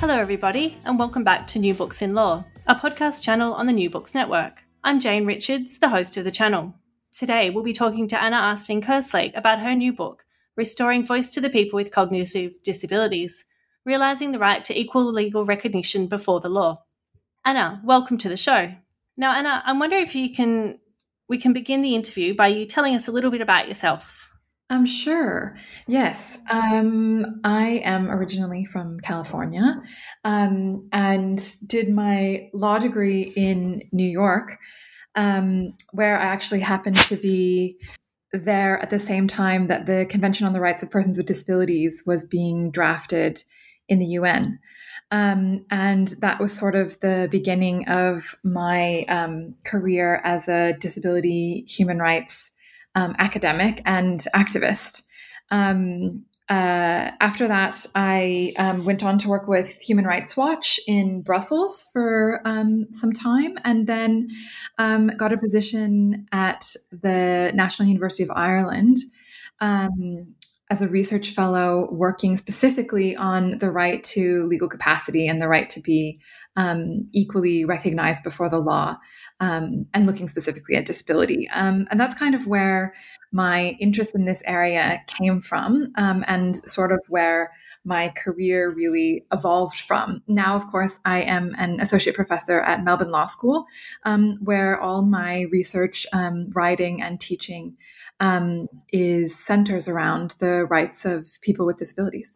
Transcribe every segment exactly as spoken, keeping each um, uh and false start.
Hello everybody, and welcome back to New Books in Law, a podcast channel on the New Books Network. I'm Jane Richards, the host of the channel. Today we'll be talking to Anna Arstein-Kerslake about her new book, Restoring Voice to the People with Cognitive Disabilities, Realising the Right to Equal Legal Recognition Before the Law. Anna, welcome to the show. Now Anna, I'm wondering if you can we can begin the interview by you telling us a little bit about yourself. I'm sure. Yes. Um, I am originally from California um, and did my law degree in New York, um, where I actually happened to be there at the same time that the Convention on the Rights of Persons with Disabilities was being drafted in the U N. Um, and that was sort of the beginning of my um, career as a disability human rights Um, academic and activist. Um, uh, after that, I um, went on to work with Human Rights Watch in Brussels for um, some time, and then um, got a position at the National University of Ireland um, as a research fellow, working specifically on the right to legal capacity and the right to be Um, equally recognized before the law, um, and looking specifically at disability. Um, and that's kind of where my interest in this area came from, um, and sort of where my career really evolved from. Now, of course, I am an associate professor at Melbourne Law School, um, where all my research, um, writing and teaching um, is centers around the rights of people with disabilities.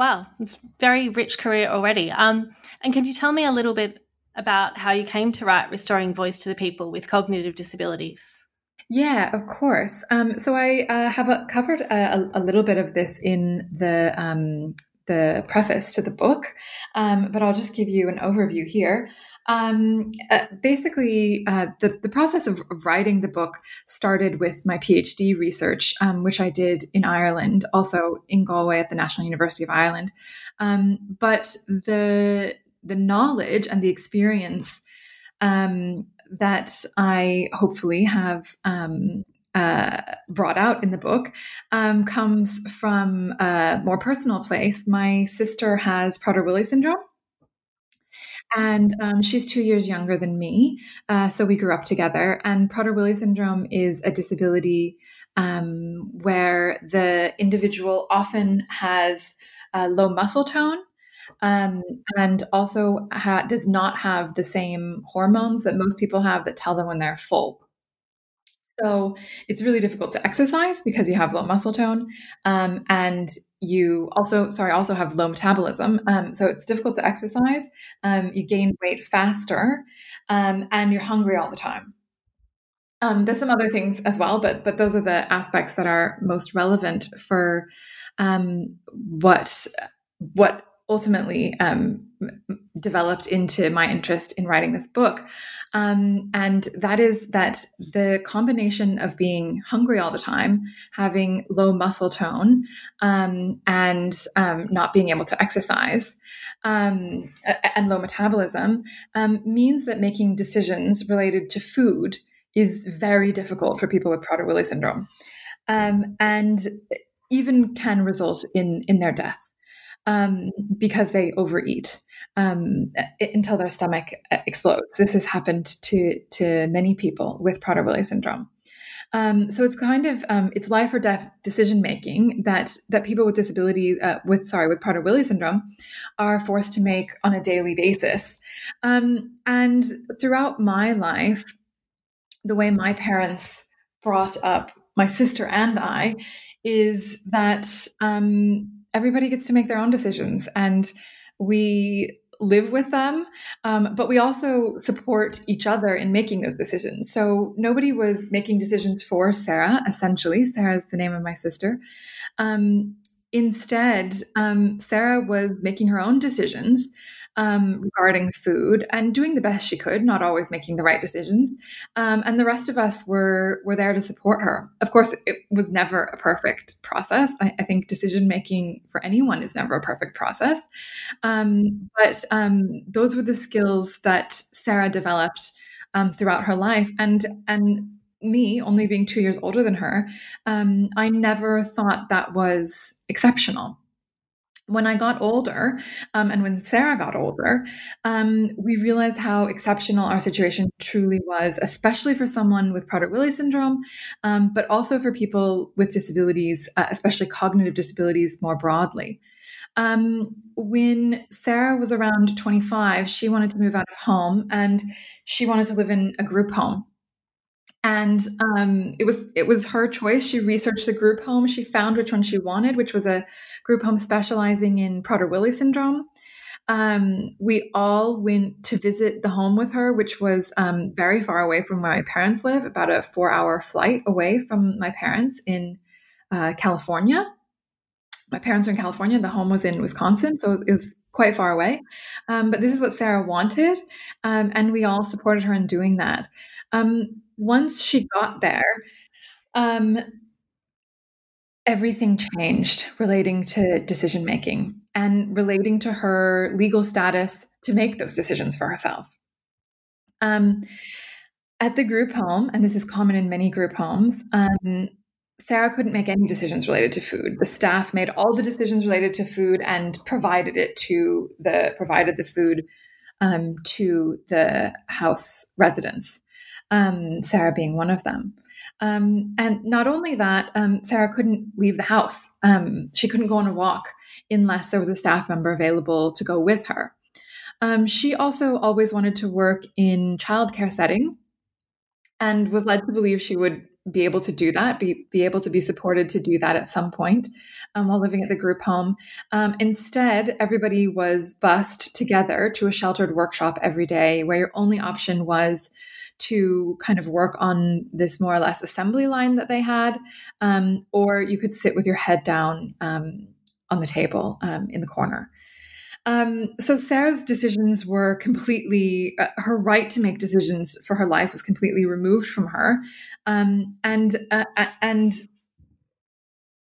Wow, it's a very rich career already. Um, and could you tell me a little bit about how you came to write Restoring Voice to the People with Cognitive Disabilities? Yeah, of course. Um, so I uh, have a, covered a, a little bit of this in the um, the preface to the book, um, but I'll just give you an overview here. Um, uh, basically, uh, the, the process of writing the book started with my PhD research, um, which I did in Ireland, also in Galway at the National University of Ireland. Um, but the the knowledge and the experience um, that I hopefully have um, uh, brought out in the book um, comes from a more personal place. My sister has Prader-Willi syndrome. And um, she's two years younger than me, uh, so we grew up together. And Prader-Willi syndrome is a disability um, where the individual often has uh, low muscle tone um, and also ha- does not have the same hormones that most people have that tell them when they're full. So it's really difficult to exercise because you have low muscle tone, um, and you also, sorry, also have low metabolism. Um, so it's difficult to exercise. Um, you gain weight faster, um, and you're hungry all the time. Um, there's some other things as well, but but those are the aspects that are most relevant for um, what what ultimately um, developed into my interest in writing this book. Um, and that is that the combination of being hungry all the time, having low muscle tone, um, and um, not being able to exercise, um, and low metabolism, um, means that making decisions related to food is very difficult for people with Prader-Willi syndrome, um, and even can result in, in their death, um, because they overeat um, until their stomach explodes. This has happened to, to many people with Prader-Willi syndrome. Um, so it's kind of, um, it's life or death decision-making that, that people with disability, uh, with, sorry, with Prader-Willi syndrome are forced to make on a daily basis. Um, and throughout my life, the way my parents brought up my sister and I is that um, everybody gets to make their own decisions, and we live with them, um, but we also support each other in making those decisions. So nobody was making decisions for Sarah, essentially. Sarah is the name of my sister. Um, instead, um, Sarah was making her own decisions Um, regarding food and doing the best she could, not always making the right decisions. Um, and the rest of us were were there to support her. Of course, it was never a perfect process. I, I think decision-making for anyone is never a perfect process. Um, but um, those were the skills that Sarah developed um, throughout her life. And and me, only being two years older than her, um, I never thought that was exceptional. When I got older, um, and when Sarah got older, um, we realized how exceptional our situation truly was, especially for someone with Prader-Willi syndrome, um, but also for people with disabilities, uh, especially cognitive disabilities more broadly. Um, when Sarah was around twenty-five, she wanted to move out of home, and she wanted to live in a group home. And um, it was it was her choice. She researched the group home. She found which one she wanted, which was a group home specializing in Prader-Willi syndrome. Um, we all went to visit the home with her, which was um, very far away from where my parents live, about a four-hour flight away from my parents in uh, California. My parents are in California. The home was in Wisconsin, so it was quite far away. Um, but this is what Sarah wanted, um, and we all supported her in doing that. Um, Once she got there, um, everything changed relating to decision-making and relating to her legal status to make those decisions for herself. Um, at the group home, and this is common in many group homes, um, Sarah couldn't make any decisions related to food. The staff made all the decisions related to food and provided it to the, provided the food um, to the house residents. Um, Sarah being one of them. Um, and not only that, um, Sarah couldn't leave the house. Um, she couldn't go on a walk unless there was a staff member available to go with her. Um, she also always wanted to work in childcare setting and was led to believe she would be able to do that, be, be able to be supported to do that at some point um, while living at the group home. Um, instead, everybody was bused together to a sheltered workshop every day where your only option was to kind of work on this more or less assembly line that they had, um, or you could sit with your head down um, on the table um, in the corner. Um, so Sarah's decisions were completely, uh, her right to make decisions for her life was completely removed from her. Um, and, uh, and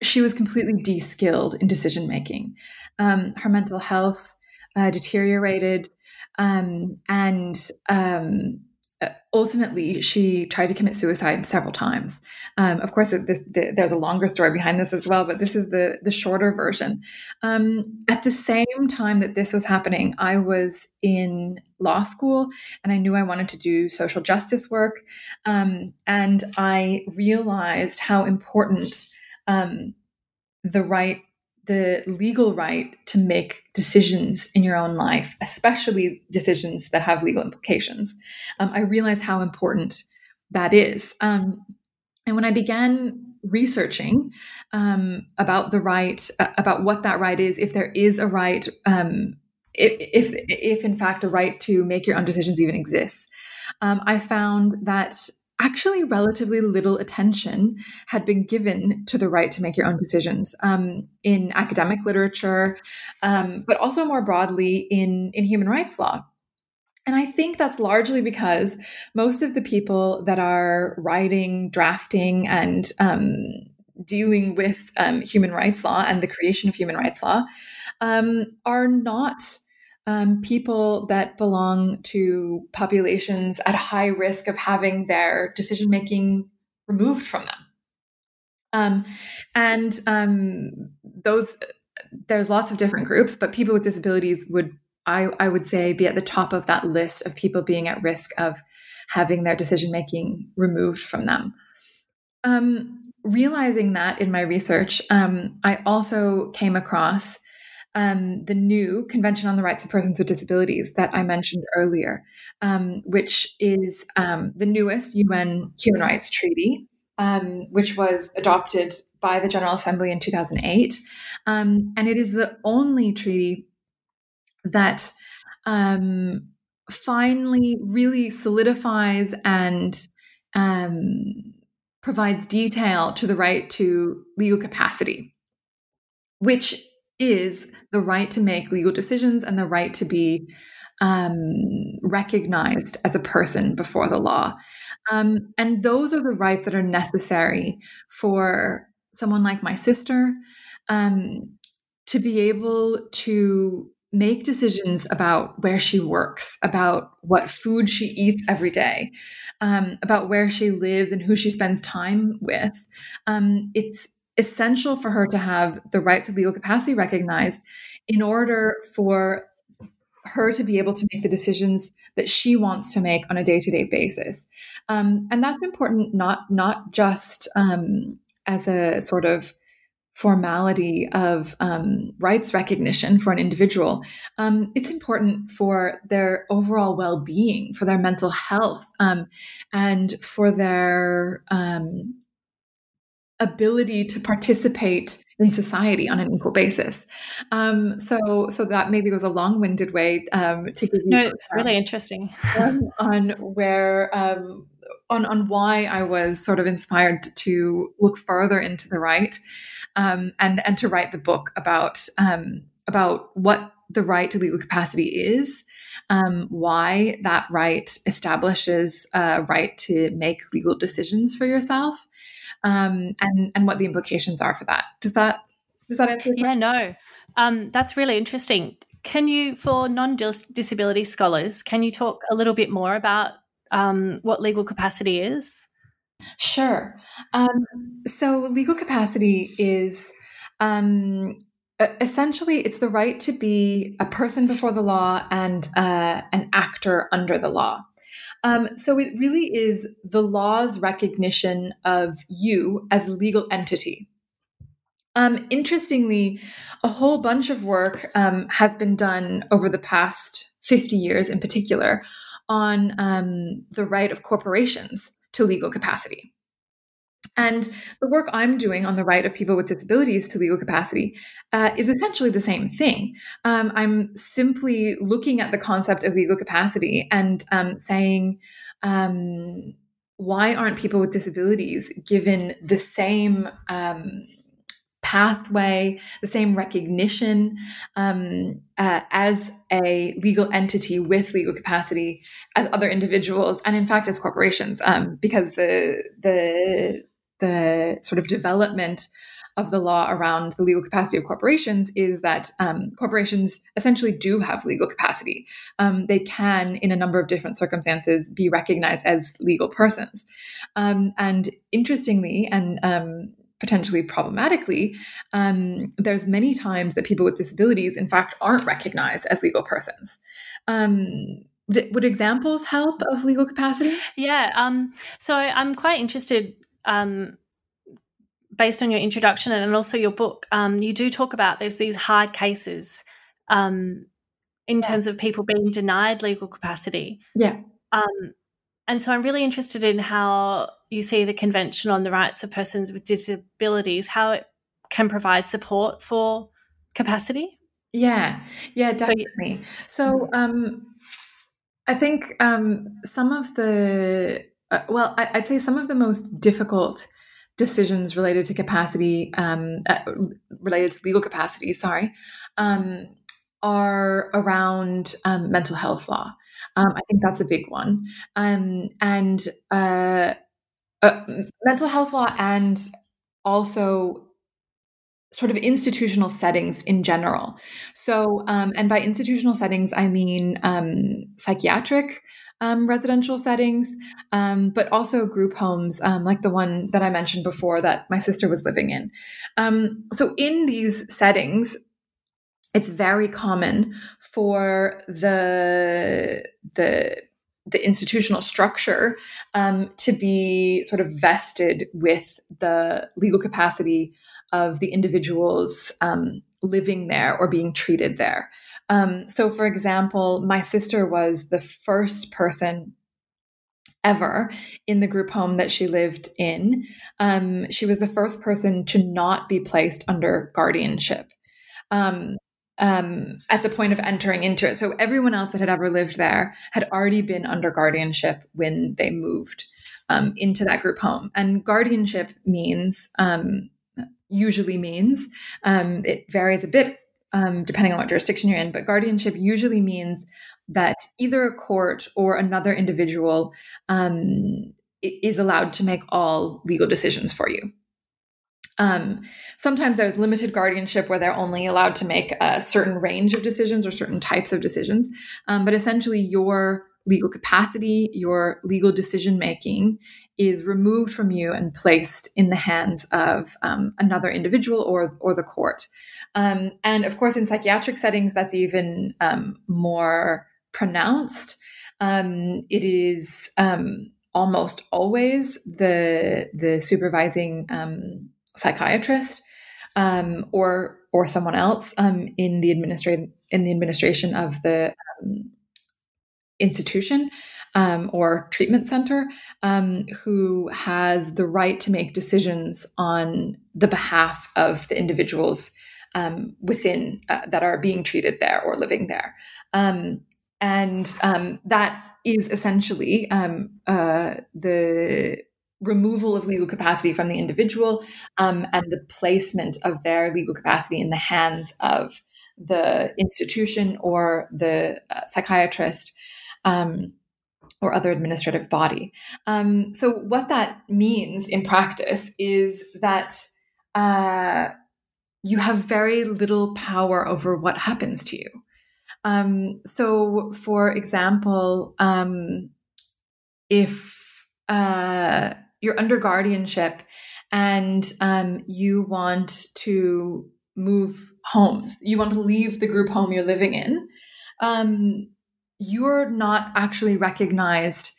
she was completely de-skilled in decision-making. Um, her mental health uh, deteriorated, um, and, um, ultimately, she tried to commit suicide several times. Um, of course, this, the, there's a longer story behind this as well, but this is the, the shorter version. Um, at the same time that this was happening, I was in law school, and I knew I wanted to do social justice work. Um, and I realized how important um, the right the legal right to make decisions in your own life, especially decisions that have legal implications. Um, I realized how important that is. Um, and when I began researching um, about the right, uh, about what that right is, if there is a right, um, if, if if in fact a right to make your own decisions even exists, um, I found that actually relatively little attention had been given to the right to make your own decisions um, in academic literature, um, but also more broadly in, in human rights law. And I think that's largely because most of the people that are writing, drafting, and um, dealing with um, human rights law and the creation of human rights law um, are not um, people that belong to populations at high risk of having their decision-making removed from them. Um, and um, those, there's lots of different groups, but people with disabilities would I, I would say be at the top of that list of people being at risk of having their decision-making removed from them. Um, realizing that in my research, um, I also came across um, the new Convention on the Rights of Persons with Disabilities that I mentioned earlier, um, which is um, the newest U N Human Rights Treaty, um, which was adopted by the General Assembly in two thousand eight. Um, and it is the only treaty that um, finally really solidifies and um, provides detail to the right to legal capacity, which is the right to make legal decisions and the right to be um, recognized as a person before the law. Um, and those are the rights that are necessary for someone like my sister um, to be able to make decisions about where she works, about what food she eats every day, um, about where she lives and who she spends time with. Um, it's essential for her to have the right to legal capacity recognized in order for her to be able to make the decisions that she wants to make on a day-to-day basis. Um, and that's important, not, not just um, as a sort of formality of um, rights recognition for an individual. Um, it's important for their overall well-being, for their mental health, um, and for their um, ability to participate in society on an equal basis. Um, so, so that maybe was a long-winded way um, to give you. No, it's um, really interesting um, on where. Um, on on why I was sort of inspired to look further into the right um, and, and to write the book about, um, about what the right to legal capacity is, um, why that right establishes a right to make legal decisions for yourself, um, and, and what the implications are for that. Does that, does that answer? Yeah, no. Um, that's really interesting. Can you, for non-disability scholars, can you talk a little bit more about Um, what legal capacity is? Sure. Um, so legal capacity is um, essentially it's the right to be a person before the law and uh, an actor under the law. Um, so it really is the law's recognition of you as a legal entity. Um, interestingly, a whole bunch of work um, has been done over the past fifty years in particular on um, the right of corporations to legal capacity. And the work I'm doing on the right of people with disabilities to legal capacity uh, is essentially the same thing. Um, I'm simply looking at the concept of legal capacity and um, saying, um, why aren't people with disabilities given the same um, pathway, the same recognition um, uh, as a legal entity with legal capacity as other individuals, and in fact as corporations, um, because the the the sort of development of the law around the legal capacity of corporations is that um, corporations essentially do have legal capacity. Um, they can, in a number of different circumstances, be recognized as legal persons. Um, and interestingly, and um, potentially problematically, um, there's many times that people with disabilities, in fact, aren't recognized as legal persons. Um, d- would examples help of legal capacity? Yeah. Um, so I'm quite interested, um, based on your introduction and also your book, um, you do talk about there's these hard cases um, in yeah. terms of people being denied legal capacity. Yeah. Um, and so I'm really interested in how you see the Convention on the Rights of Persons with Disabilities, how it can provide support for capacity. Yeah, yeah, definitely. So, so um, I think um, some of the uh, well, I, I'd say some of the most difficult decisions related to capacity, um, uh, related to legal capacity, sorry, um, are around um, mental health law. Um, I think that's a big one. Um, and uh, uh, mental health law and also sort of institutional settings in general. So, um, and by institutional settings, I mean um, psychiatric um, residential settings, um, but also group homes, um, like the one that I mentioned before that my sister was living in. Um, so in these settings, it's very common for the, the, the institutional structure um, to be sort of vested with the legal capacity of the individuals um, living there or being treated there. Um, so, for example, my sister was the first person ever in the group home that she lived in. Um, she was the first person to not be placed under guardianship Um, Um, at the point of entering into it. So everyone else that had ever lived there had already been under guardianship when they moved um, into that group home. And guardianship means, um, usually means, um, it varies a bit um, depending on what jurisdiction you're in, but guardianship usually means that either a court or another individual um, is allowed to make all legal decisions for you. Um, sometimes there's limited guardianship where they're only allowed to make a certain range of decisions or certain types of decisions. Um, but essentially your legal capacity, your legal decision-making is removed from you and placed in the hands of um, another individual or, or the court. Um, and of course, in psychiatric settings, that's even um, more pronounced. Um, it is um, almost always the, the supervising um psychiatrist um, or or someone else um, in the administrat- in the administration of the um, institution um, or treatment center um, who has the right to make decisions on the behalf of the individuals um, within uh, that are being treated there or living there, um, and um, that is essentially um, uh, the removal of legal capacity from the individual um, and the placement of their legal capacity in the hands of the institution or the uh, psychiatrist um, or other administrative body. Um, so what that means in practice is that uh, you have very little power over what happens to you. Um, so for example, um, if uh, you're under guardianship and um, you want to move homes, you want to leave the group home you're living in, um, you're not actually recognized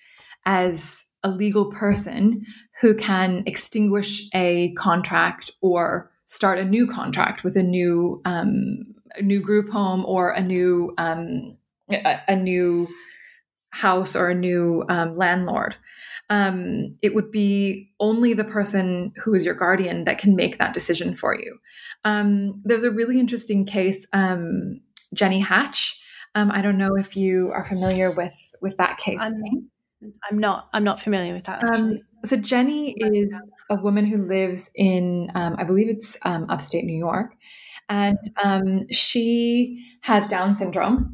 as a legal person who can extinguish a contract or start a new contract with a new um, a new group home or a new um, a, a new house or a new um, landlord. Um, it would be only the person who is your guardian that can make that decision for you. Um, there's a really interesting case, um, Jenny Hatch. Um, I don't know if you are familiar with, with that case. I'm, I'm not, I'm not familiar with that. Um, so Jenny is a woman who lives in, um, I believe it's um, upstate New York, and um, she has Down syndrome.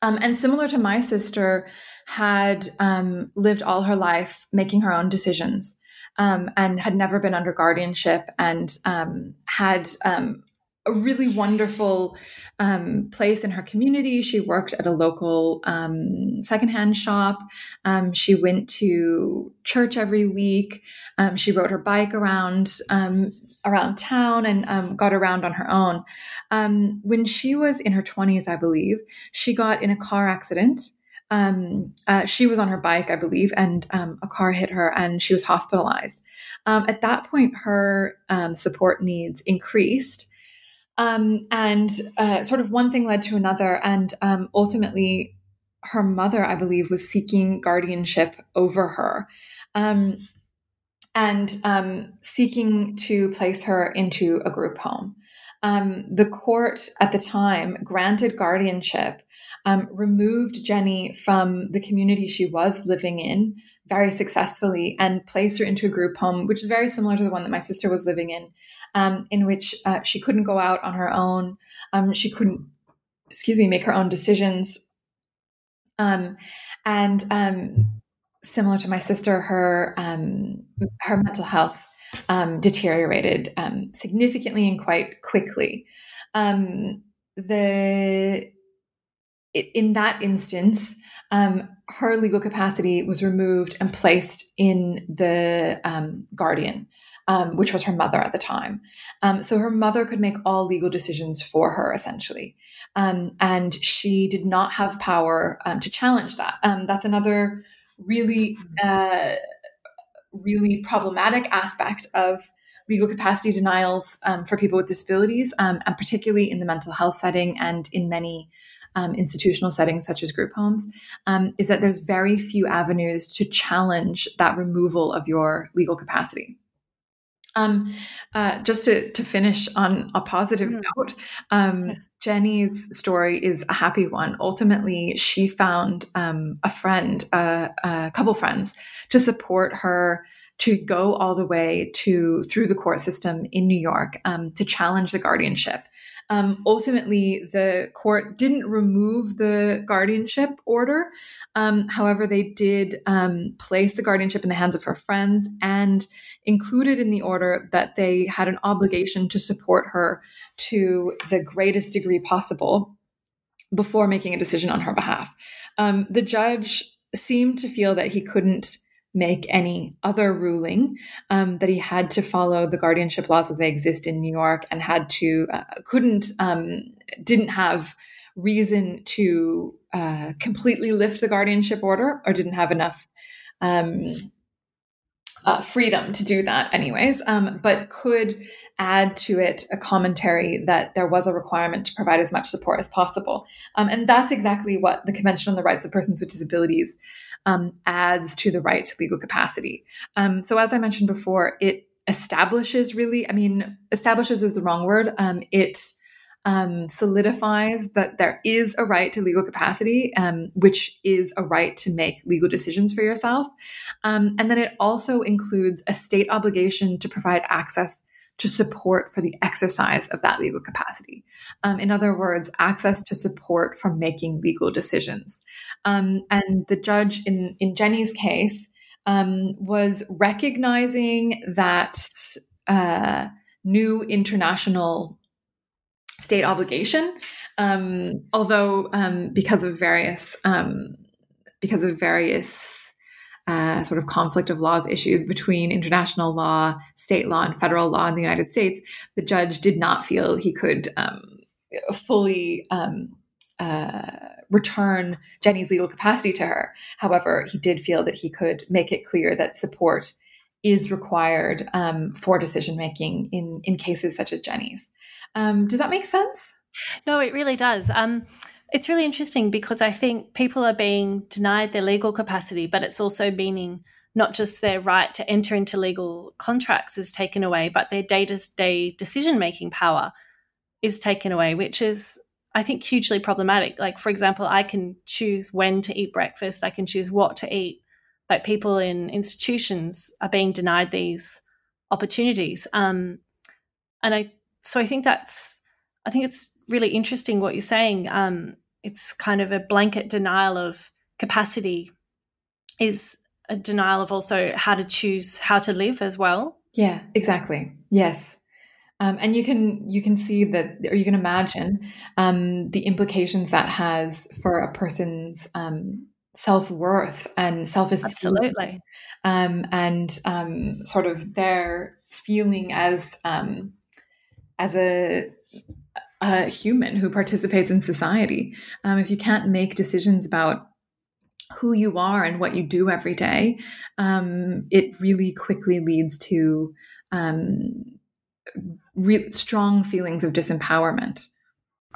Um, and similar to my sister, had um, lived all her life making her own decisions um, and had never been under guardianship and um, had um, a really wonderful um, place in her community. She worked at a local um, secondhand shop. Um, she went to church every week. Um, she rode her bike around um, around town and um, got around on her own. Um, when she was in her twenties, I believe, she got in a car accident. Um, uh, she was on her bike, I believe, and um, a car hit her and she was hospitalized. Um, at that point, her um, support needs increased. Um, and uh, sort of one thing led to another. And um, ultimately, her mother, I believe, was seeking guardianship over her. Um and um, seeking to place her into a group home. Um, the court at the time granted guardianship, um, removed Jenny from the community she was living in very successfully and placed her into a group home, which is very similar to the one that my sister was living in, um, in which uh, she couldn't go out on her own. Um, she couldn't, excuse me, make her own decisions. Um, and um, similar to my sister, her um, her mental health um, deteriorated um, significantly and quite quickly. Um, the in that instance, um, her legal capacity was removed and placed in the um, guardian, um, which was her mother at the time. Um, so her mother could make all legal decisions for her, essentially. Um, and she did not have power um, to challenge that. Um, that's another really, uh, really problematic aspect of legal capacity denials um, for people with disabilities, um, and particularly in the mental health setting and in many um, institutional settings such as group homes, um, is that there's very few avenues to challenge that removal of your legal capacity. Um, uh, just to, to finish on a positive mm-hmm. note, um, Jenny's story is a happy one. Ultimately, she found um, a friend, uh, a couple friends, to support her to go all the way to through the court system in New York um, to challenge the guardianship. Um, ultimately, the court didn't remove the guardianship order. Um, however, they did um, place the guardianship in the hands of her friends and included in the order that they had an obligation to support her to the greatest degree possible before making a decision on her behalf. Um, the judge seemed to feel that he couldn't make any other ruling, um, that he had to follow the guardianship laws as they exist in New York and had to, uh, couldn't, um, didn't have reason to uh, completely lift the guardianship order, or didn't have enough um, uh, freedom to do that anyways, um, but could add to it a commentary that there was a requirement to provide as much support as possible. Um, and that's exactly what the Convention on the Rights of Persons with Disabilities Um, adds to the right to legal capacity. Um, so as I mentioned before, it establishes really, I mean, establishes is the wrong word. Um, it um, solidifies that there is a right to legal capacity, um, which is a right to make legal decisions for yourself. Um, and then it also includes a state obligation to provide access to support for the exercise of that legal capacity. Um, in other words, access to support for making legal decisions. Um, and the judge in, in Jenny's case um, was recognizing that uh, new international state obligation, um, although um, because of various, um, because of various Uh, sort of conflict of laws issues between international law, state law, and federal law in the United States, the judge did not feel he could um, fully um, uh, return Jenny's legal capacity to her. However, he did feel that he could make it clear that support is required um, for decision-making in, in cases such as Jenny's. Um, does that make sense? No, it really does. Um It's really interesting because I think people are being denied their legal capacity, but it's also meaning not just their right to enter into legal contracts is taken away, but their day-to-day decision-making power is taken away, which is, I think, hugely problematic. Like, for example, I can choose when to eat breakfast. I can choose what to eat. But people in institutions are being denied these opportunities. Um, and I, so I think that's, I think it's, really interesting what you're saying. Um, it's kind of a blanket denial of capacity is a denial of also how to choose how to live as well. Yeah, exactly. Yes. Um, and you can you can see that, or you can imagine um, the implications that has for a person's um, self-worth and self-esteem. Absolutely. Um, and um, sort of their feeling as um, as a a human who participates in society. Um, if you can't make decisions about who you are and what you do every day, um, it really quickly leads to um, re- strong feelings of disempowerment.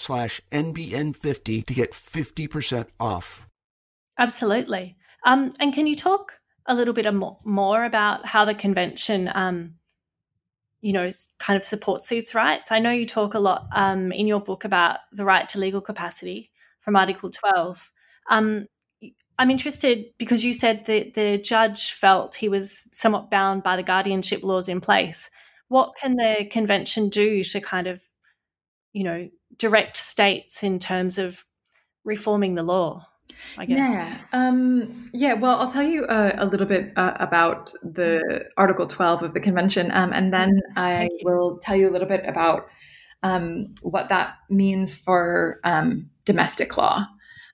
slash N B N fifty to get fifty percent off. Absolutely. Um, and can you talk a little bit more, more about how the convention, um, you know, kind of supports these rights? I know you talk a lot um, in your book about the right to legal capacity from Article twelve. Um, I'm interested because you said that the judge felt he was somewhat bound by the guardianship laws in place. What can the convention do to kind of, you know, direct states in terms of reforming the law, I guess? Yeah, um, yeah well, I'll tell you uh, a little bit uh, about the Article twelve of the Convention, um, and then I will tell you a little bit about um, what that means for um, domestic law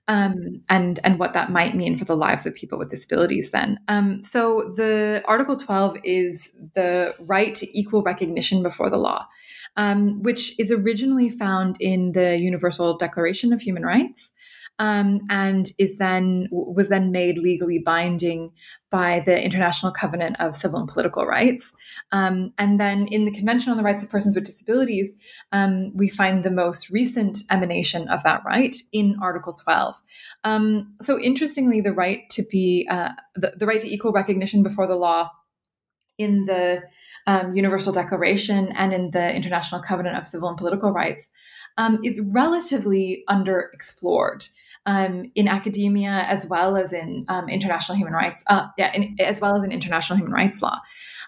um, and, and what that might mean for the lives of people with disabilities then. Um, so the Article twelve is the right to equal recognition before the law. Um, which is originally found in the Universal Declaration of Human Rights, um, and is then was then made legally binding by the International Covenant of Civil and Political Rights. Um, and then in the Convention on the Rights of Persons with Disabilities, um, we find the most recent emanation of that right in Article twelve. Um, so interestingly, the right to be uh, the, the right to equal recognition before the law in the Um, Universal Declaration and in the International Covenant of Civil and Political Rights um, is relatively underexplored um, in academia as well as in um, international human rights, uh, yeah, in, as well as in international human rights law.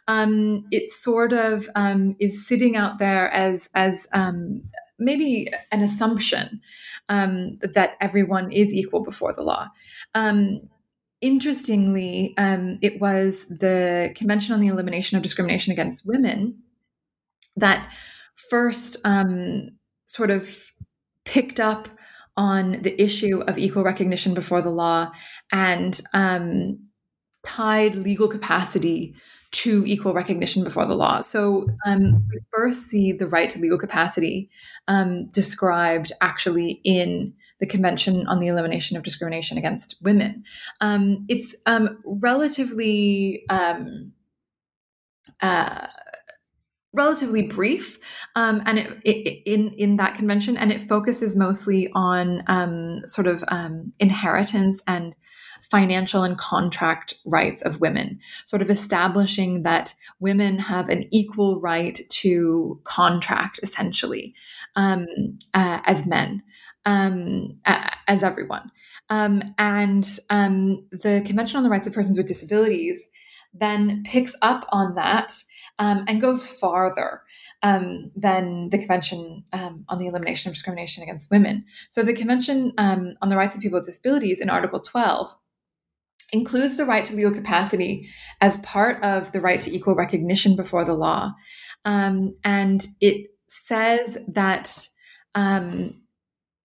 Um, it sort of um, is sitting out there as as um, maybe an assumption um, that everyone is equal before the law. Um, Interestingly, um, it was the Convention on the Elimination of Discrimination Against Women that first um, sort of picked up on the issue of equal recognition before the law and um, tied legal capacity to equal recognition before the law. So um, we first see the right to legal capacity um, described actually in the Convention on the Elimination of Discrimination Against Women. Um, it's um, relatively um, uh, relatively brief, um, and it, it, in in that convention, and it focuses mostly on um, sort of um, inheritance and financial and contract rights of women, sort of establishing that women have an equal right to contract, essentially, um, uh, as men. Um, as everyone. Um, and um, the Convention on the Rights of Persons with Disabilities then picks up on that um, and goes farther um, than the Convention um, on the Elimination of Discrimination Against Women. So the Convention um, on the Rights of People with Disabilities in Article twelve includes the right to legal capacity as part of the right to equal recognition before the law. Um, and it says that um,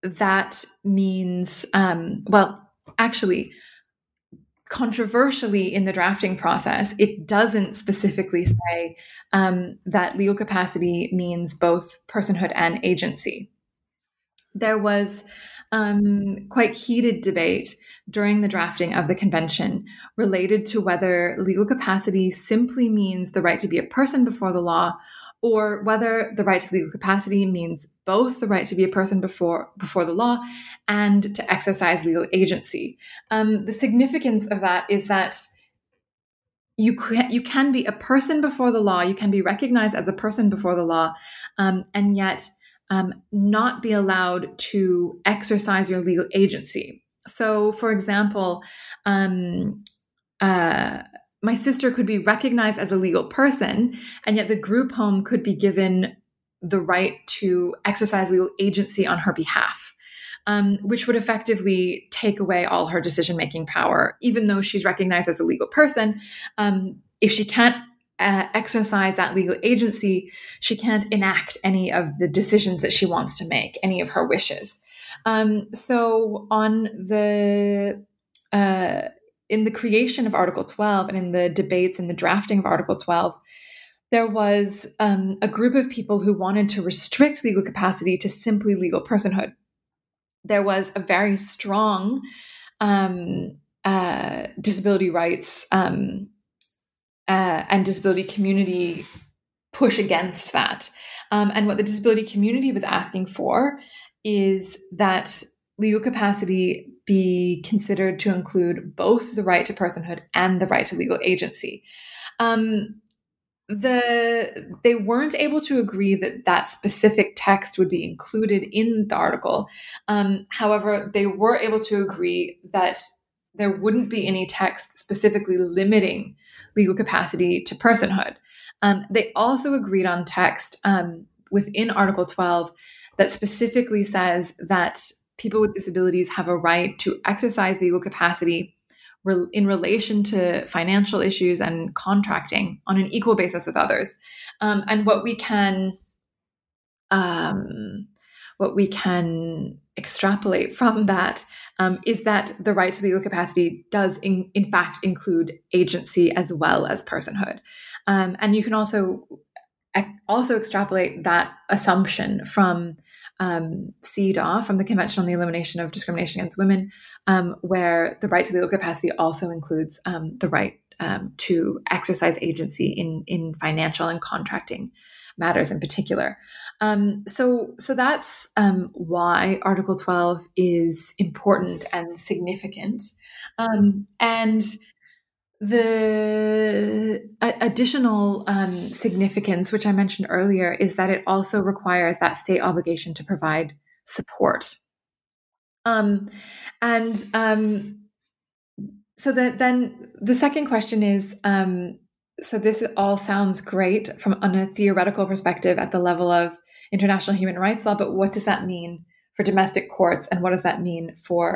That means, um, well, actually, controversially in the drafting process, it doesn't specifically say um, that legal capacity means both personhood and agency. There was um, quite heated debate during the drafting of the convention related to whether legal capacity simply means the right to be a person before the law, or whether the right to legal capacity means both the right to be a person before before the law and to exercise legal agency. Um, the significance of that is that you can, you can be a person before the law, you can be recognized as a person before the law, um, and yet um, not be allowed to exercise your legal agency. So, for example, um, uh, my sister could be recognized as a legal person, and yet the group home could be given the right to exercise legal agency on her behalf, um, which would effectively take away all her decision-making power, even though she's recognized as a legal person. Um, if she can't uh, exercise that legal agency, she can't enact any of the decisions that she wants to make, any of her wishes. Um, so on the uh, in the creation of Article twelve and in the debates and the drafting of Article twelve, there was um, a group of people who wanted to restrict legal capacity to simply legal personhood. There was a very strong um, uh, disability rights um, uh, and disability community push against that. Um, and what the disability community was asking for is that legal capacity be considered to include both the right to personhood and the right to legal agency. Um, The they weren't able to agree that that specific text would be included in the article. Um, however, they were able to agree that there wouldn't be any text specifically limiting legal capacity to personhood. Um, they also agreed on text um, within Article twelve that specifically says that people with disabilities have a right to exercise legal capacity in relation to financial issues and contracting on an equal basis with others, um, and what we can, um, what we can extrapolate from that um, is that the right to legal capacity does, in, in fact, include agency as well as personhood, um, and you can also also extrapolate that assumption from Um, C E D A W, from the Convention on the Elimination of Discrimination Against Women, um, where the right to legal capacity also includes um, the right um, to exercise agency in in financial and contracting matters in particular. Um, so, so that's um, why Article twelve is important and significant. Um, and the additional um, significance, which I mentioned earlier, is that it also requires that state obligation to provide support. Um, and um, so that then the second question is, um, so this all sounds great from on a theoretical perspective at the level of international human rights law, but what does that mean for domestic courts, and what does that mean for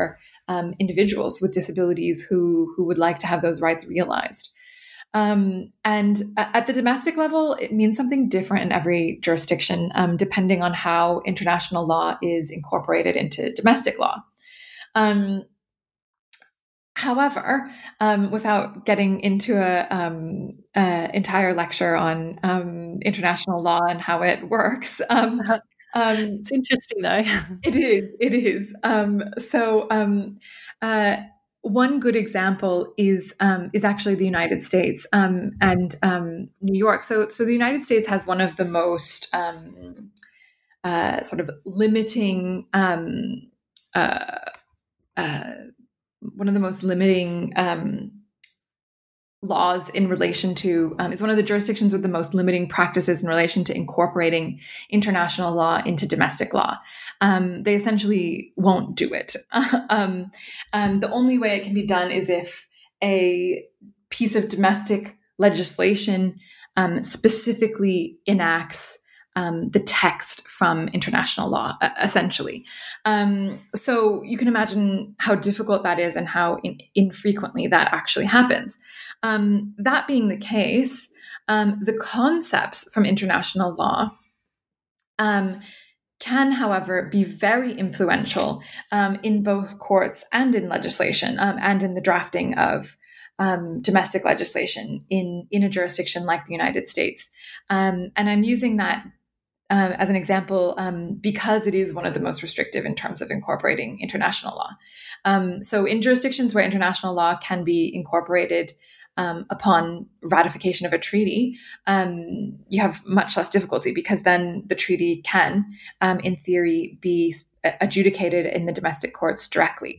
Um, individuals with disabilities who who would like to have those rights realized? Um, and at the domestic level, it means something different in every jurisdiction, um, depending on how international law is incorporated into domestic law. Um, however, um, without getting into a, um, a entire lecture on um, international law and how it works, um, Um, it's interesting, though. It is. It is. Um, so um, uh, one good example is um, is actually the United States um, and um, New York. So, so the United States has one of the most um, uh, sort of limiting, um, uh, uh, one of the most limiting um, laws in relation to, um, is one of the jurisdictions with the most limiting practices in relation to incorporating international law into domestic law. Um, they essentially won't do it. um, um, the only way it can be done is if a piece of domestic legislation um, specifically enacts Um, the text from international law, uh, essentially. Um, so you can imagine how difficult that is and how in, infrequently that actually happens. Um, that being the case, um, the concepts from international law um, can, however, be very influential um, in both courts and in legislation um, and in the drafting of Um, domestic legislation in, in a jurisdiction like the United States. Um, and I'm using that uh, as an example um, because it is one of the most restrictive in terms of incorporating international law. Um, so in jurisdictions where international law can be incorporated um, upon ratification of a treaty, um, you have much less difficulty because then the treaty can, um, in theory, be adjudicated in the domestic courts directly.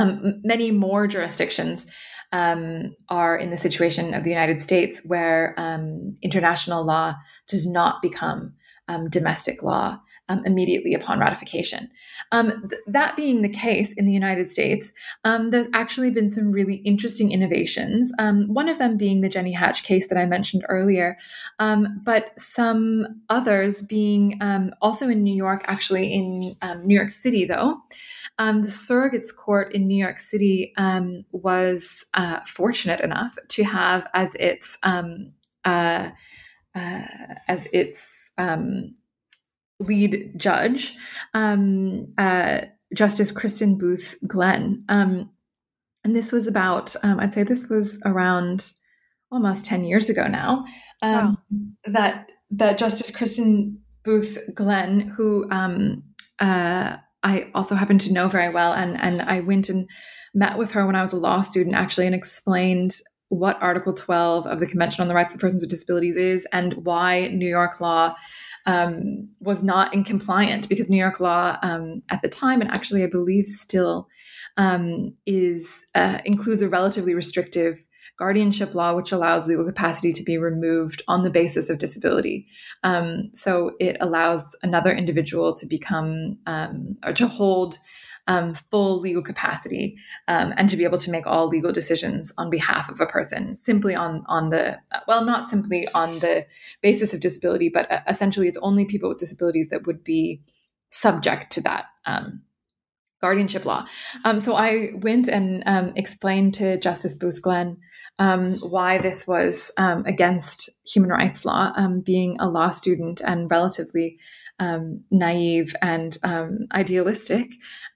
Um, many more jurisdictions um, are in the situation of the United States where um, international law does not become um, domestic law um, immediately upon ratification. Um, th- that being the case in the United States, um, there's actually been some really interesting innovations, um, one of them being the Jenny Hatch case that I mentioned earlier, um, but some others being um, also in New York, actually in um, New York City, though. Um, the surrogates court in New York City um, was uh, fortunate enough to have as its um, uh, uh, as its um, lead judge, um, uh, Justice Kristen Booth Glenn. Um, and this was about, um, I'd say this was around almost ten years ago now, um, wow. that that Justice Kristen Booth Glenn, who um, uh, I also happen to know very well, and and I went and met with her when I was a law student, actually, and explained what Article twelve of the Convention on the Rights of Persons with Disabilities is and why New York law um, was not in compliant, because New York law um, at the time, and actually I believe still, um, is uh, includes a relatively restrictive guardianship law, which allows legal capacity to be removed on the basis of disability. Um, so it allows another individual to become um, or to hold um, full legal capacity um, and to be able to make all legal decisions on behalf of a person, simply on on the, well, not simply on the basis of disability, but uh, essentially it's only people with disabilities that would be subject to that um guardianship law. Um, so I went and um, explained to Justice Booth Glenn um, why this was um, against human rights law, um, being a law student and relatively um, naive and um, idealistic,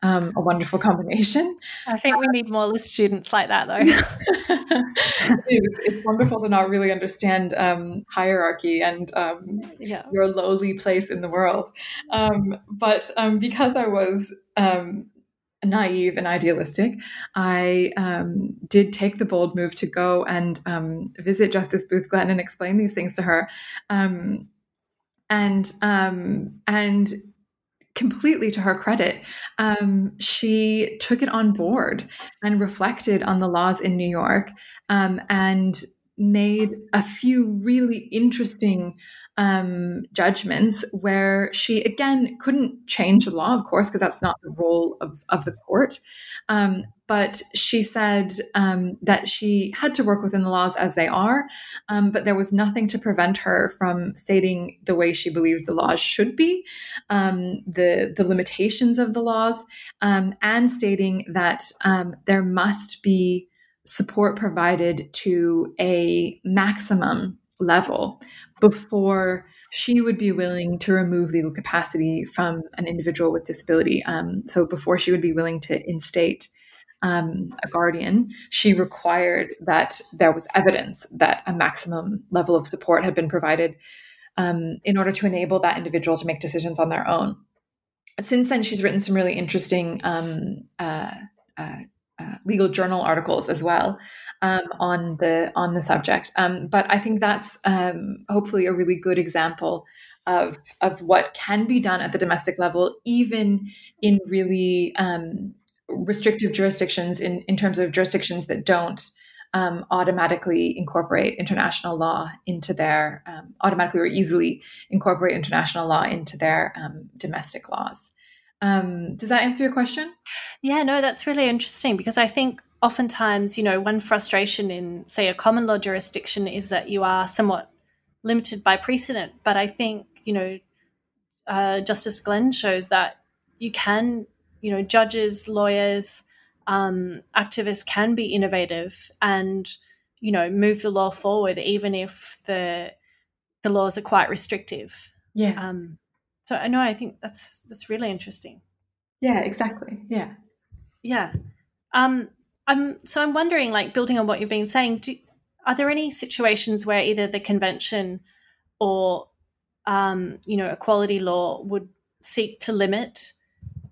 um, a wonderful combination. I think we need more students like that, though. it's, it's wonderful to not really understand um, hierarchy and um, yeah. your lowly place in the world. Um, but um, because I was Um, naive and idealistic, I um, did take the bold move to go and um, visit Justice Booth Glenn and explain these things to her, um, and um, and completely to her credit, um, she took it on board and reflected on the laws in New York, um, and made a few really interesting um, judgments where she, again, couldn't change the law, of course, because that's not the role of, of the court. Um, but she said um, that she had to work within the laws as they are, um, but there was nothing to prevent her from stating the way she believes the laws should be, um, the, the limitations of the laws, um, and stating that um, there must be support provided to a maximum level before she would be willing to remove legal capacity from an individual with disability. Um, so before she would be willing to instate um, a guardian, she required that there was evidence that a maximum level of support had been provided um, in order to enable that individual to make decisions on their own. Since then, she's written some really interesting um, uh, uh, Uh, legal journal articles as well um, on the on the subject. Um, but I think that's um, hopefully a really good example of of what can be done at the domestic level, even in really um, restrictive jurisdictions, in, in terms of jurisdictions that don't um, automatically incorporate international law into their, um, automatically or easily incorporate international law into their um, domestic laws. Um, does that answer your question? Yeah, no, that's really interesting, because I think oftentimes, you know, one frustration in, say, a common law jurisdiction is that you are somewhat limited by precedent. But I think, you know, uh, Justice Glenn shows that you can, you know, judges, lawyers, um, activists can be innovative and, you know, move the law forward, even if the the laws are quite restrictive. Yeah. Um, So I know I think that's that's really interesting. Yeah, exactly. Yeah, yeah. Um, I'm so I'm wondering, like, building on what you've been saying, do, are there any situations where either the convention or um, you know, equality law would seek to limit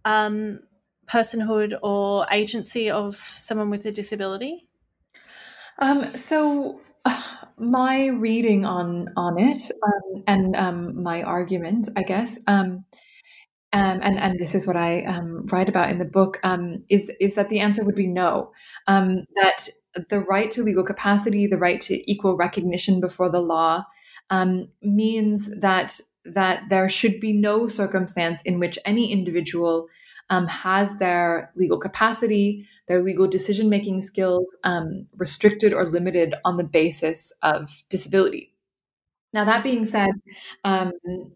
um, personhood or agency of someone with a disability? Um, so. My reading on on it um, and um, my argument, I guess, um, um, and and this is what I um, write about in the book, um, is is that the answer would be no. Um, that the right to legal capacity, the right to equal recognition before the law, um, means that that there should be no circumstance in which any individual um, has their legal capacity, their legal decision-making skills um, restricted or limited on the basis of disability. Now, that being said, um,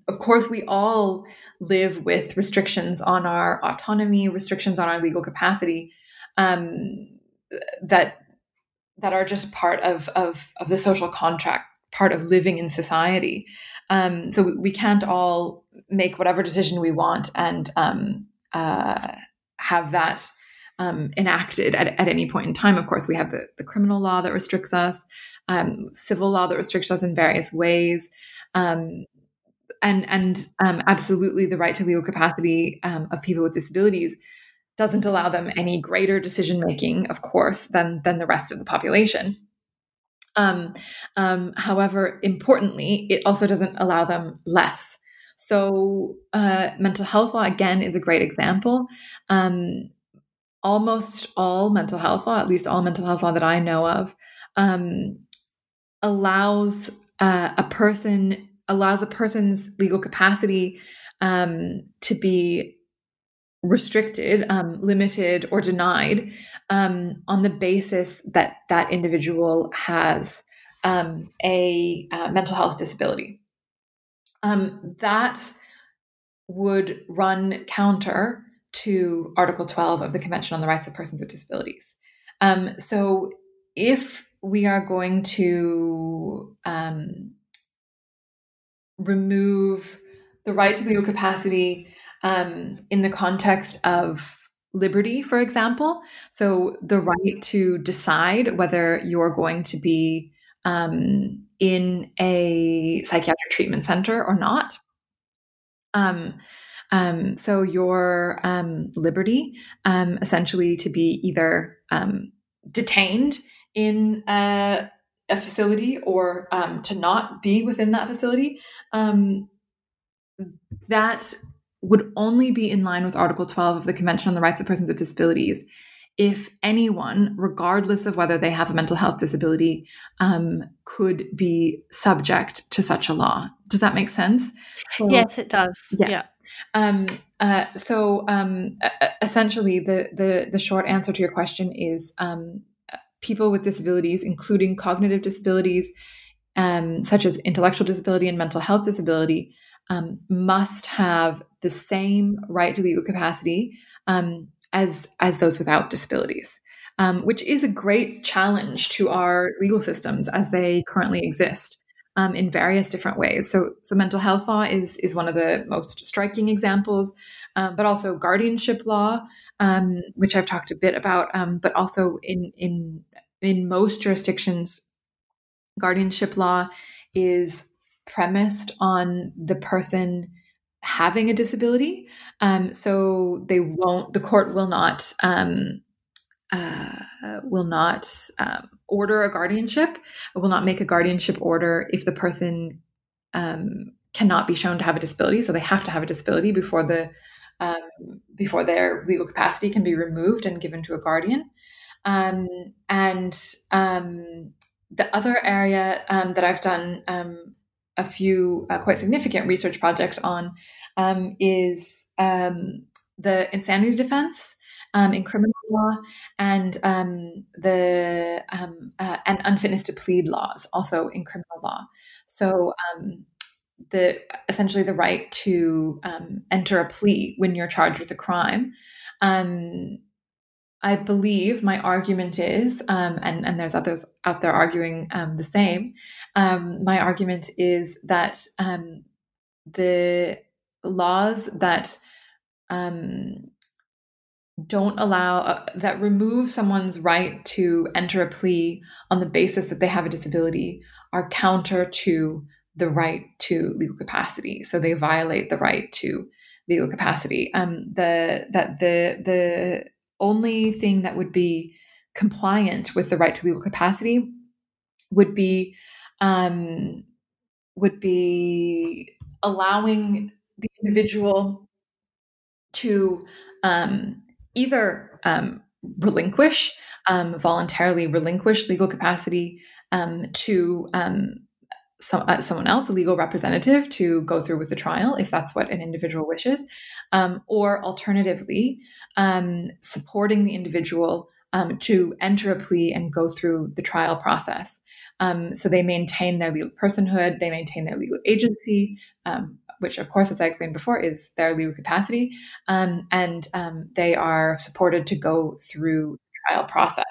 of course, we all live with restrictions on our autonomy, restrictions on our legal capacity um, that that are just part of, of, of the social contract part of living in society. Um, so we, we can't all make whatever decision we want and um, uh, have that um, enacted at, at any point in time. Of course, we have the, the criminal law that restricts us, um, civil law that restricts us in various ways. Um, and and um, absolutely the right to legal capacity um, of people with disabilities doesn't allow them any greater decision-making, of course, than, than the rest of the population. Um, um, however, importantly, it also doesn't allow them less. So uh, mental health law, again, is a great example. Um, almost all mental health law, at least all mental health law that I know of, um, allows uh, a person allows a person's legal capacity um, to be restricted, um, limited, or denied um, on the basis that that individual has um, a uh, mental health disability. Um, that would run counter to Article twelve of the Convention on the Rights of Persons with Disabilities. Um, so if we are going to um, remove the right to legal capacity um, in the context of liberty, for example, so the right to decide whether you're going to be um, in a psychiatric treatment center or not. Um, um, so your um, liberty um, essentially to be either um, detained in a, a facility or um, to not be within that facility, um, that would only be in line with Article twelve of the Convention on the Rights of Persons with Disabilities if anyone, regardless of whether they have a mental health disability, um, could be subject to such a law. Does that make sense? Well, yes, it does. Yeah. yeah. Um, uh, so um, essentially, the, the the short answer to your question is um, people with disabilities, including cognitive disabilities, um, such as intellectual disability and mental health disability, um, must have the same right to legal capacity um, as as those without disabilities, um, which is a great challenge to our legal systems as they currently exist um, in various different ways. So, so mental health law is is one of the most striking examples, um, but also guardianship law, um, which I've talked a bit about, um, but also in in in most jurisdictions, guardianship law is premised on the person having a disability. Um, so they won't, the court will not, um, uh, will not, um, order a guardianship, will not make a guardianship order if the person, um, cannot be shown to have a disability. So they have to have a disability before the, um, before their legal capacity can be removed and given to a guardian. Um, and, um, the other area, um, that I've done, um, a few uh, quite significant research projects on um, is um, the insanity defense um, in criminal law and um, the um, uh, and unfitness to plead laws also in criminal law. So um, the essentially the right to um, enter a plea when you're charged with a crime. Um, I believe my argument is, um, and, and there's others out there arguing um, the same, um, my argument is that um, the laws that um, don't allow, uh, that remove someone's right to enter a plea on the basis that they have a disability are counter to the right to legal capacity. So they violate the right to legal capacity. Um, the that the the... only thing that would be compliant with the right to legal capacity would be um, would be allowing the individual to um, either um, relinquish, um, voluntarily relinquish legal capacity um, to um, some, uh, someone else, a legal representative, to go through with the trial if that's what an individual wishes, um, or alternatively, um, supporting the individual um, to enter a plea and go through the trial process. Um, so they maintain their legal personhood, they maintain their legal agency, um, which of course, as I explained before, is their legal capacity, um, and um, they are supported to go through the trial process.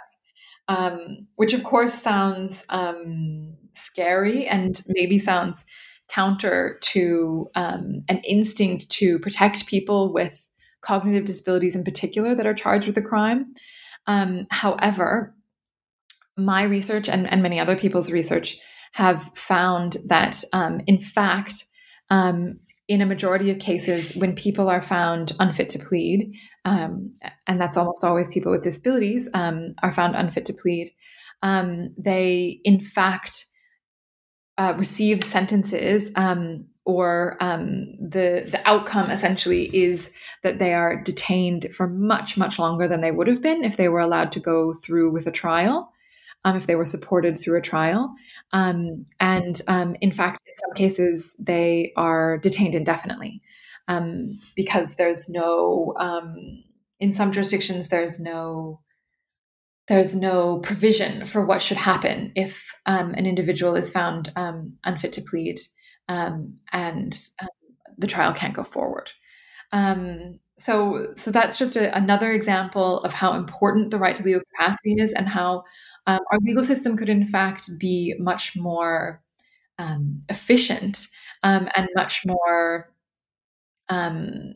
um, which of course sounds um, scary and maybe sounds counter to um, an instinct to protect people with cognitive disabilities in particular that are charged with a crime. Um, however, my research and, and many other people's research have found that, um, in fact, um, in a majority of cases, when people are found unfit to plead, um, and that's almost always people with disabilities, um, are found unfit to plead, um, they, in fact, uh, receive sentences um, or um, the, the outcome essentially is that they are detained for much, much longer than they would have been if they were allowed to go through with a trial. Um, if they were supported through a trial. Um, and um, in fact, in some cases, they are detained indefinitely um, because there's no, um, in some jurisdictions, there's no there's no provision for what should happen if um, an individual is found um, unfit to plead um, and um, the trial can't go forward. Um, so, so that's just a, another example of how important the right to legal capacity is and how Um, our legal system could, in fact, be much more um, efficient um, and much more um,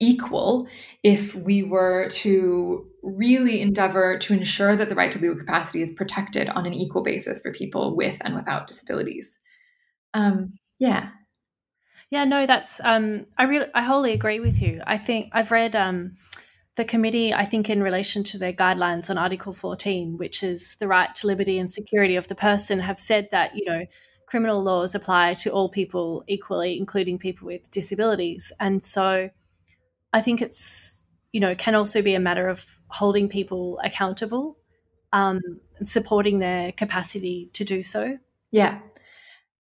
equal if we were to really endeavor to ensure that the right to legal capacity is protected on an equal basis for people with and without disabilities. Um, yeah. Yeah, no, that's um, I really I wholly agree with you. I think I've read um the committee, I think, in relation to their guidelines on Article fourteen, which is the right to liberty and security of the person, have said that, you know, criminal laws apply to all people equally, including people with disabilities. And so I think it's, you know, can also be a matter of holding people accountable um, and supporting their capacity to do so. Yeah.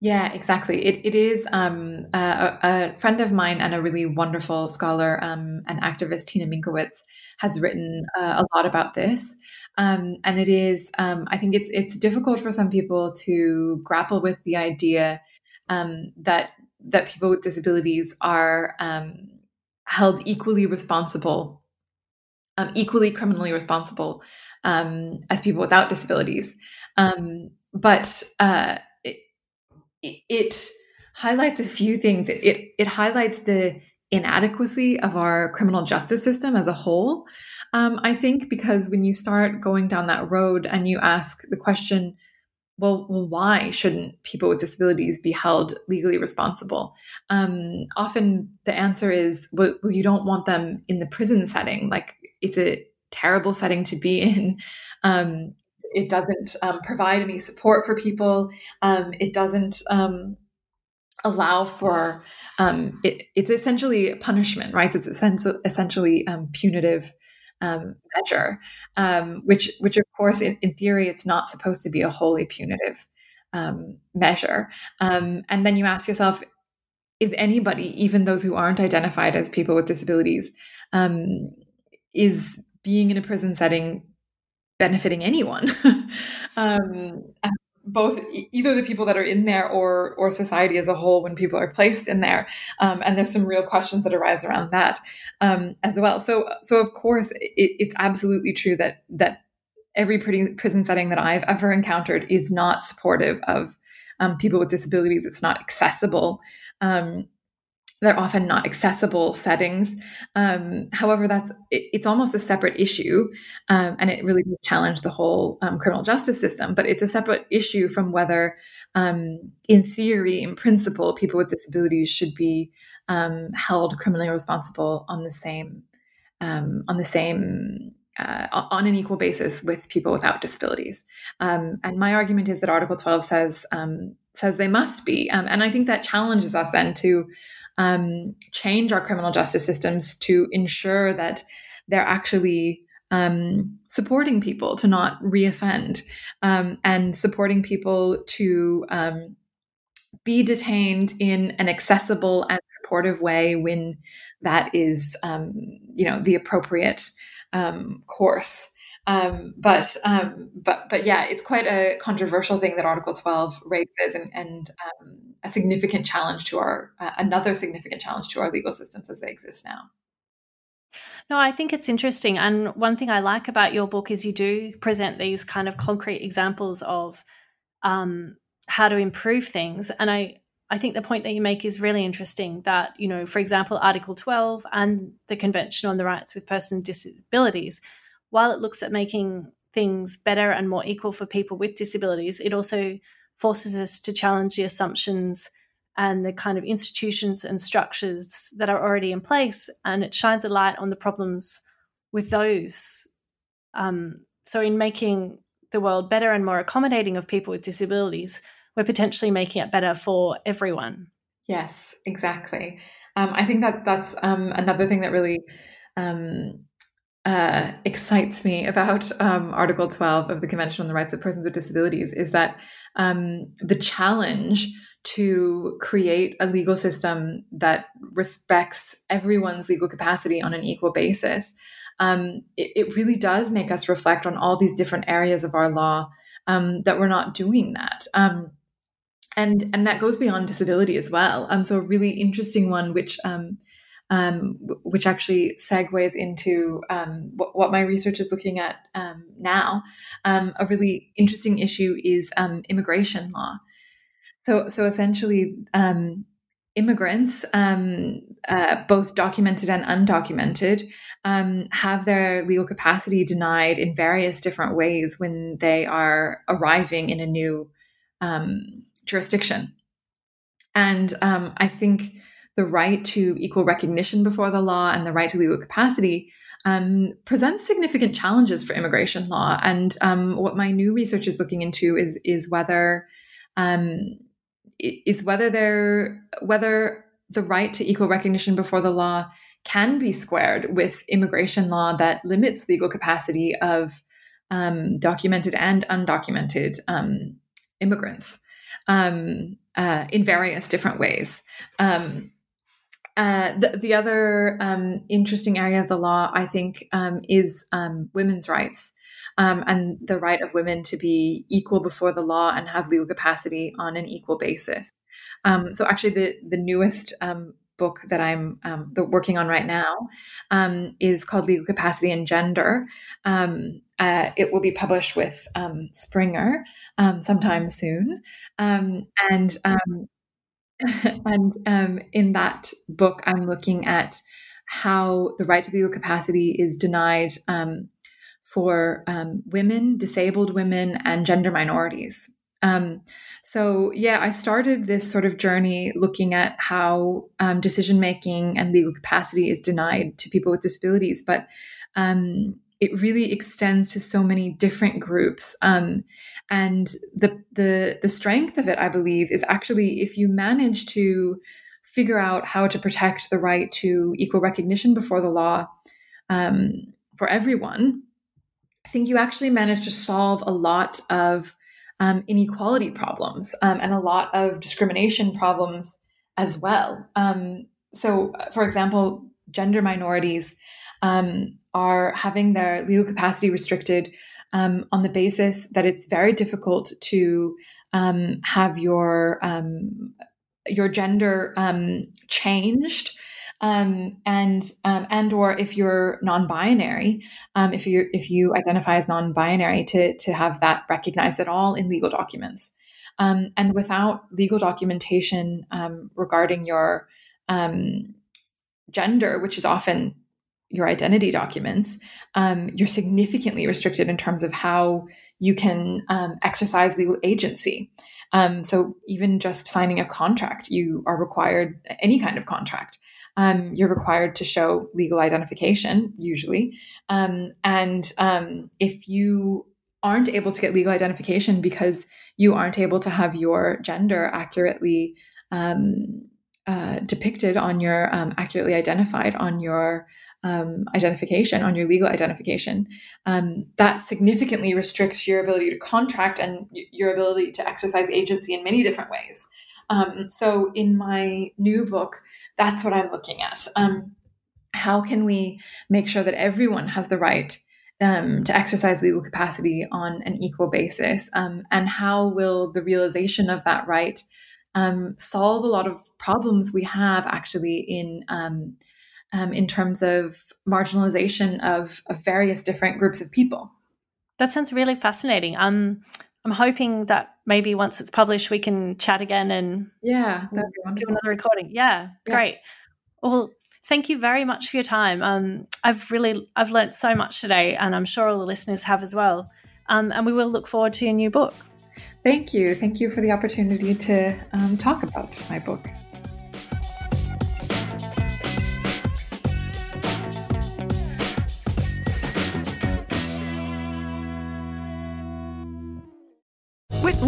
Yeah, exactly. It it is um, a, a friend of mine and a really wonderful scholar um, and activist, Tina Minkowitz, has written uh, a lot about this, um, and it is um, I think it's it's difficult for some people to grapple with the idea um, that that people with disabilities are um, held equally responsible, um, equally criminally responsible um, as people without disabilities, um, but. Uh, It highlights a few things. It, it it highlights the inadequacy of our criminal justice system as a whole, um, I think, because when you start going down that road and you ask the question, well, well why shouldn't people with disabilities be held legally responsible? Um, often the answer is, well, you don't want them in the prison setting. Like, it's a terrible setting to be in. Um It doesn't um, provide any support for people. Um, it doesn't um, allow for, um, it, it's essentially punishment, right? It's essentially, essentially um, punitive um, measure, um, which, which of course, in, in theory, it's not supposed to be a wholly punitive um, measure. Um, and then you ask yourself, is anybody, even those who aren't identified as people with disabilities, um, is being in a prison setting benefiting anyone, um, both either the people that are in there or or society as a whole when people are placed in there, um, and there's some real questions that arise around that um, as well. So, so of course, it, it's absolutely true that that every prison setting that I've ever encountered is not supportive of um, people with disabilities. It's not accessible. Um, They're often not accessible settings. Um, however, that's it, it's almost a separate issue, um, and it really challenged the whole um, criminal justice system. But it's a separate issue from whether, um, in theory, in principle, people with disabilities should be um, held criminally responsible on the same um, on the same uh, on an equal basis with people without disabilities. Um, and my argument is that Article twelve says um, says they must be, um, and I think that challenges us then to. Um, change our criminal justice systems to ensure that they're actually um, supporting people to not reoffend um, and supporting people to um, be detained in an accessible and supportive way when that is, um, you know, the appropriate um, course. Um, but um, but but yeah, it's quite a controversial thing that Article twelve raises, and, and um, a significant challenge to our uh, another significant challenge to our legal systems as they exist now. No, I think it's interesting. And one thing I like about your book is you do present these kind of concrete examples of um, how to improve things. And I, I think the point that you make is really interesting that, you know, for example, Article twelve and the Convention on the Rights of Persons with Disabilities, while it looks at making things better and more equal for people with disabilities, it also forces us to challenge the assumptions and the kind of institutions and structures that are already in place, and it shines a light on the problems with those. Um, so in making the world better and more accommodating of people with disabilities, we're potentially making it better for everyone. Yes, exactly. Um, I think that that's um, another thing that really um, uh, excites me about um, Article twelve of the Convention on the Rights of Persons with Disabilities is that um, the challenge to create a legal system that respects everyone's legal capacity on an equal basis, um, it, it really does make us reflect on all these different areas of our law um, that we're not doing that. Um, and and that goes beyond disability as well. Um, so a really interesting one, which um, um, w- which actually segues into um, w- what my research is looking at um, now, um, a really interesting issue is um, immigration law. So, so essentially, um, immigrants, um, uh, both documented and undocumented, um, have their legal capacity denied in various different ways when they are arriving in a new um, jurisdiction. And um, I think the right to equal recognition before the law and the right to legal capacity um, presents significant challenges for immigration law. And um, what my new research is looking into is is whether um, is whether there, whether the right to equal recognition before the law can be squared with immigration law that limits legal capacity of um, documented and undocumented um, immigrants um, uh, in various different ways. Um, uh, the, the other um, interesting area of the law, I think, um, is um, women's rights. Um, and the right of women to be equal before the law and have legal capacity on an equal basis. Um, so actually the, the newest um, book that I'm um, the, working on right now um, is called Legal Capacity and Gender. Um, uh, it will be published with um, Springer um, sometime soon. Um, and um, and um, in that book, I'm looking at how the right to legal capacity is denied um for um, women, disabled women, and gender minorities. Um, so yeah, I started this sort of journey looking at how um, decision-making and legal capacity is denied to people with disabilities, but um, it really extends to so many different groups. Um, and the, the, the strength of it, I believe, is actually if you manage to figure out how to protect the right to equal recognition before the law um, for everyone, I think you actually manage to solve a lot of um, inequality problems um, and a lot of discrimination problems as well. Um, so, for example, gender minorities um, are having their legal capacity restricted um, on the basis that it's very difficult to um, have your um, your gender um, changed. Um, and, um, and, or if you're non-binary, um, if you, if you identify as non-binary to, to have that recognized at all in legal documents, um, and without legal documentation, um, regarding your, um, gender, which is often your identity documents, um, you're significantly restricted in terms of how you can, um, exercise legal agency. Um, so even just signing a contract, you are required any kind of contract. Um, you're required to show legal identification, usually. Um, and um, if you aren't able to get legal identification because you aren't able to have your gender accurately um, uh, depicted on your, um, accurately identified on your um, identification, on your legal identification, um, that significantly restricts your ability to contract and your ability to exercise agency in many different ways. Um, so in my new book, that's what I'm looking at. Um, how can we make sure that everyone has the right um, to exercise legal capacity on an equal basis? Um, and how will the realization of that right um, solve a lot of problems we have actually in um, um, in terms of marginalization of, of various different groups of people. That sounds really fascinating. Um, I'm hoping that maybe once it's published, we can chat again and yeah, do another recording. Yeah, yeah, great. Well, thank you very much for your time. Um, I've really, I've learned so much today, and I'm sure all the listeners have as well. Um, and we will look forward to your new book. Thank you. Thank you for the opportunity to um, talk about my book. With